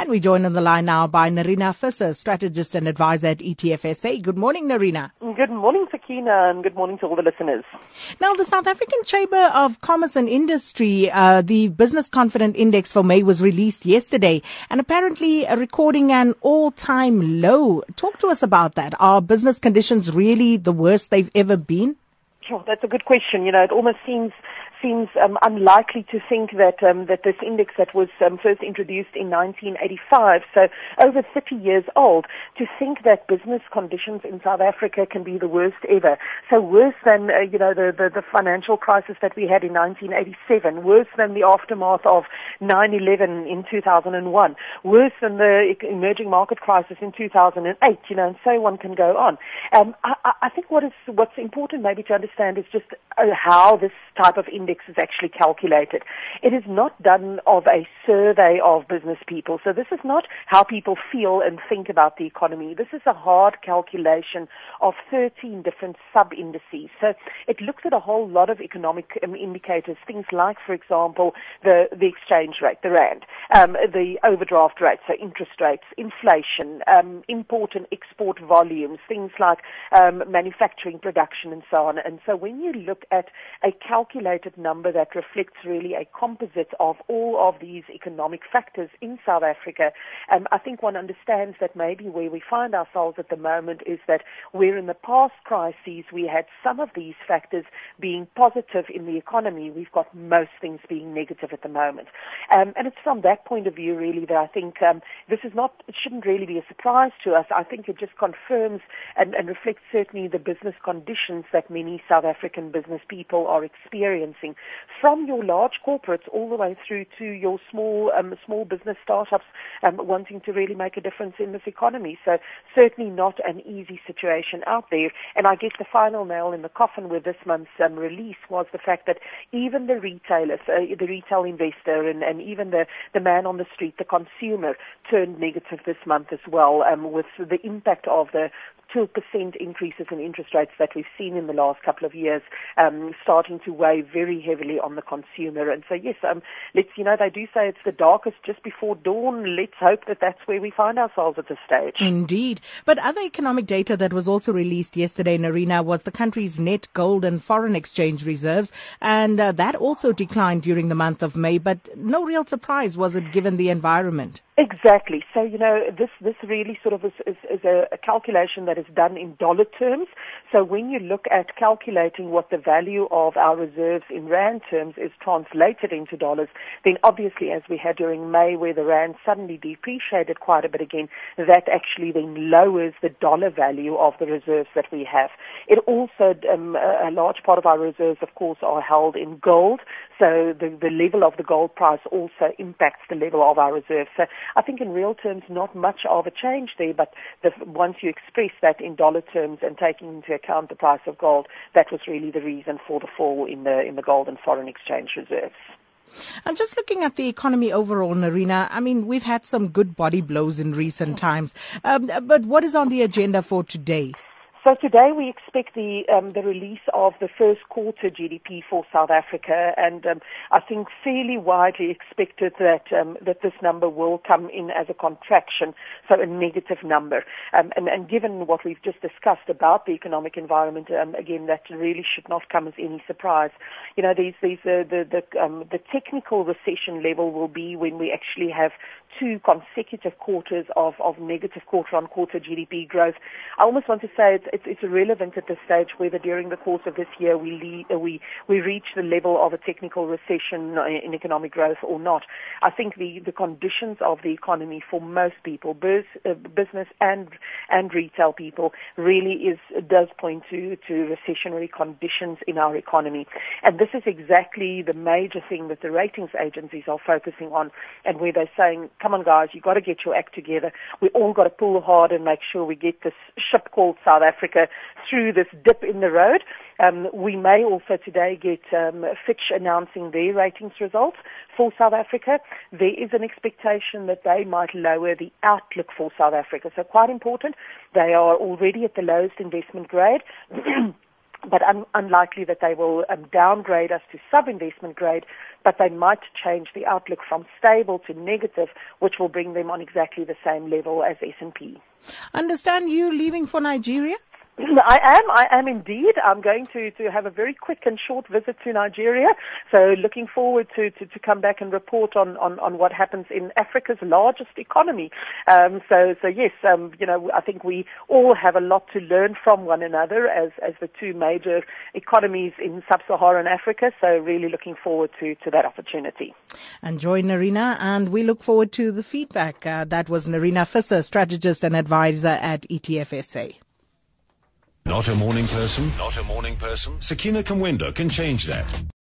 And we join on the line now by Nerina Visser, strategist and advisor at ETFSA. Good morning, Nerina. Good morning, Sakina, and good morning to all the listeners. Now, the South African Chamber of Commerce and Industry, the Business Confidence Index for May was released yesterday, and apparently recording an all-time low. Talk to us about that. Are business conditions really the worst they've ever been? Sure, that's a good question. You know, it almost seems unlikely to think that that this index that was first introduced in 1985, so over 30 years old, to think that business conditions in South Africa can be the worst ever. So worse than the financial crisis that we had in 1987, worse than the aftermath of 9/11 in 2001, worse than the emerging market crisis in 2008. You know, and so one can go on. I think what's important maybe to understand is just how this type of index is actually calculated. It is not done of a survey of business people. So this is not how people feel and think about the economy. This is a hard calculation of 13 different sub-indices. So it looks at a whole lot of economic indicators, things like, for example, the exchange rate, the RAND, the overdraft rate, so interest rates, inflation, import and export volumes, things like manufacturing production and so on. And so when you look at a calculated number that reflects really a composite of all of these economic factors in South Africa, I think one understands that maybe where we find ourselves at the moment is that where in the past crises we had some of these factors being positive in the economy, we've got most things being negative at the moment. And it's from that point of view really that I think it shouldn't really be a surprise to us. I think it just confirms and reflects certainly the business conditions that many South African business people are experiencing, from your large corporates all the way through to your small business startups wanting to really make a difference in this economy. So certainly not an easy situation out there. And I guess the final nail in the coffin with this month's release was the fact that even the retailers, the retail investor and even the man on the street, the consumer, turned negative this month as well, with the impact of the 2% increases in interest rates that we've seen in the last couple of years starting to weigh very heavily on the consumer. And so, yes, they do say it's the darkest just before dawn. Let's hope that that's where we find ourselves at this stage. Indeed. But other economic data that was also released yesterday, Nerina, was the country's net gold and foreign exchange reserves. And that also declined during the month of May. But no real surprise, was it, given the environment? Exactly. So, you know, this really sort of is a calculation that is done in dollar terms. So when you look at calculating what the value of our reserves in rand terms is translated into dollars, then obviously, as we had during May, where the rand suddenly depreciated quite a bit again, that actually then lowers the dollar value of the reserves that we have. It also, a large part of our reserves, of course, are held in gold. So the level of the gold price also impacts the level of our reserves. So I think in real terms, not much of a change there, but once you express that in dollar terms and taking into account the price of gold, that was really the reason for the fall in the gold and foreign exchange reserves. And just looking at the economy overall, Nerina, I mean, we've had some good body blows in recent times, but what is on the agenda for today? So today we expect the release of the first quarter GDP for South Africa, and I think fairly widely expected that this number will come in as a contraction, so a negative number. And given what we've just discussed about the economic environment, again, that really should not come as any surprise. You know, the technical recession level will be when we actually have two consecutive quarters of negative quarter-on-quarter GDP growth. I almost want to say it's irrelevant at this stage whether during the course of this year we reach the level of a technical recession in economic growth or not. I think the conditions of the economy for most people, business and retail people, really does point to recessionary conditions in our economy. And this is exactly the major thing that the ratings agencies are focusing on, and where they're saying, come on guys, you've got to get your act together. We all got to pull hard and make sure we get this ship called South Africa through this dip in the road. We may also today get Fitch announcing their ratings results for South Africa. There is an expectation that they might lower the outlook for South Africa. So quite important. They are already at the lowest investment grade. but unlikely that they will downgrade us to sub-investment grade, but they might change the outlook from stable to negative, which will bring them on exactly the same level as S&P. Understand you leaving for Nigeria? I am indeed. I'm going to have a very quick and short visit to Nigeria. So looking forward to come back and report on what happens in Africa's largest economy. So yes, I think we all have a lot to learn from one another as the two major economies in sub-Saharan Africa. So really looking forward to that opportunity. Enjoy, Nerina, and we look forward to the feedback. That was Nerina Visser, strategist and advisor at ETFSA. Not a morning person? Sakina Kamwendo can change that.